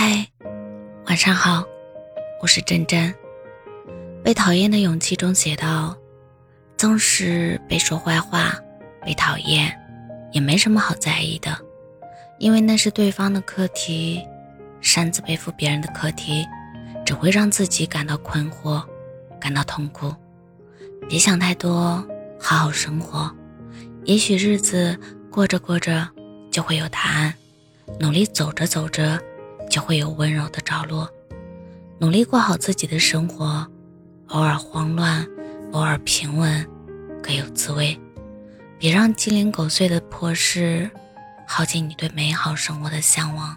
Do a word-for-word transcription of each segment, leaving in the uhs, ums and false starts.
嗨，晚上好，我是珍珍。被讨厌的勇气中写道，纵使被说坏话，被讨厌，也没什么好在意的，因为那是对方的课题，擅自背负别人的课题，只会让自己感到困惑，感到痛苦。别想太多，好好生活，也许日子过着过着就会有答案，努力走着走着就会有温柔的着落。努力过好自己的生活，偶尔慌乱，偶尔平稳，各有滋味。别让鸡零狗碎的破事耗尽你对美好生活的向往。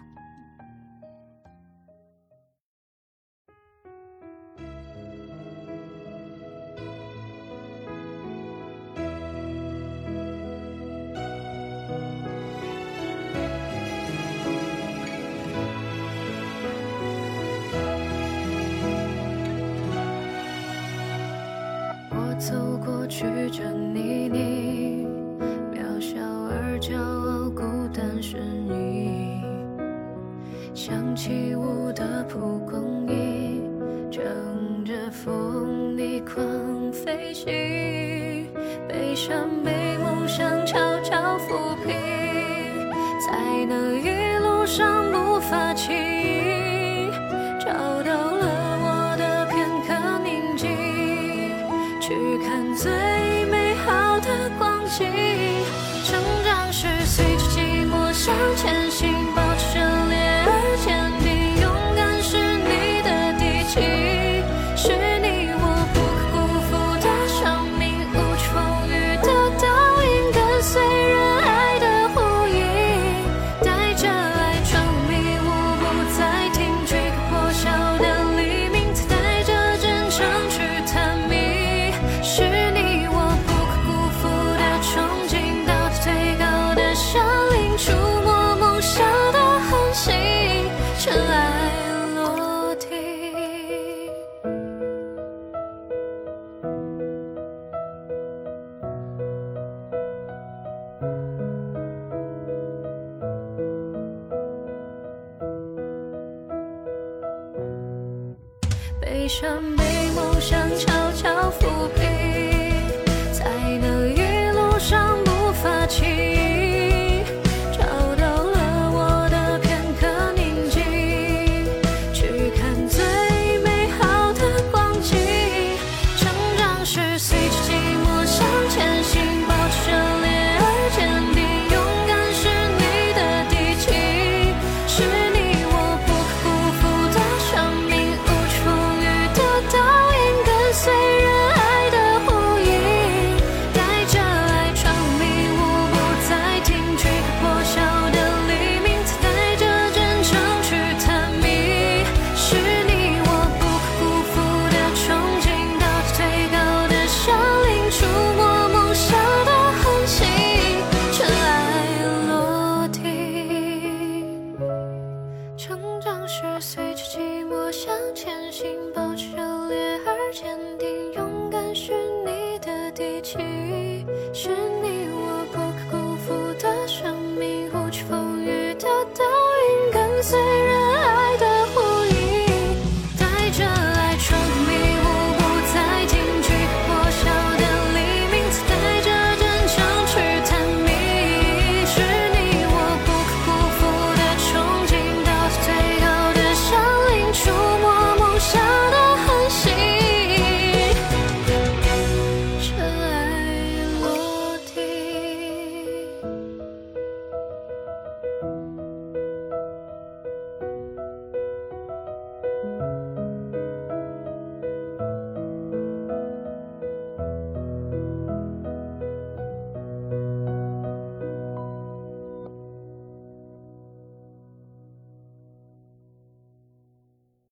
走过曲折泥泞，渺小而骄傲，孤单身影，想起舞的蒲公英，乘着风逆狂飞行，悲伤被梦想悄悄抚平，才能一路上不发情，找到了去看最美好的光景。成长是随着寂寞向前行，保持热烈而坚定，勇敢是你的底气，是你我不可辜负的生命，无处风雨的倒影，跟随人爱的呼应，带着爱闯迷雾，不再停止破晓的黎明，带着真诚去探秘，是你我不可辜负的憧憬，到最高的山岭，触摸梦想的恒星，尘埃落地。悲伤被梦想悄悄抚平，是随着寂寞向前行，保持热烈而坚定，勇敢是你的底气，是你我不可辜负的生命，无处风雨的倒影，跟随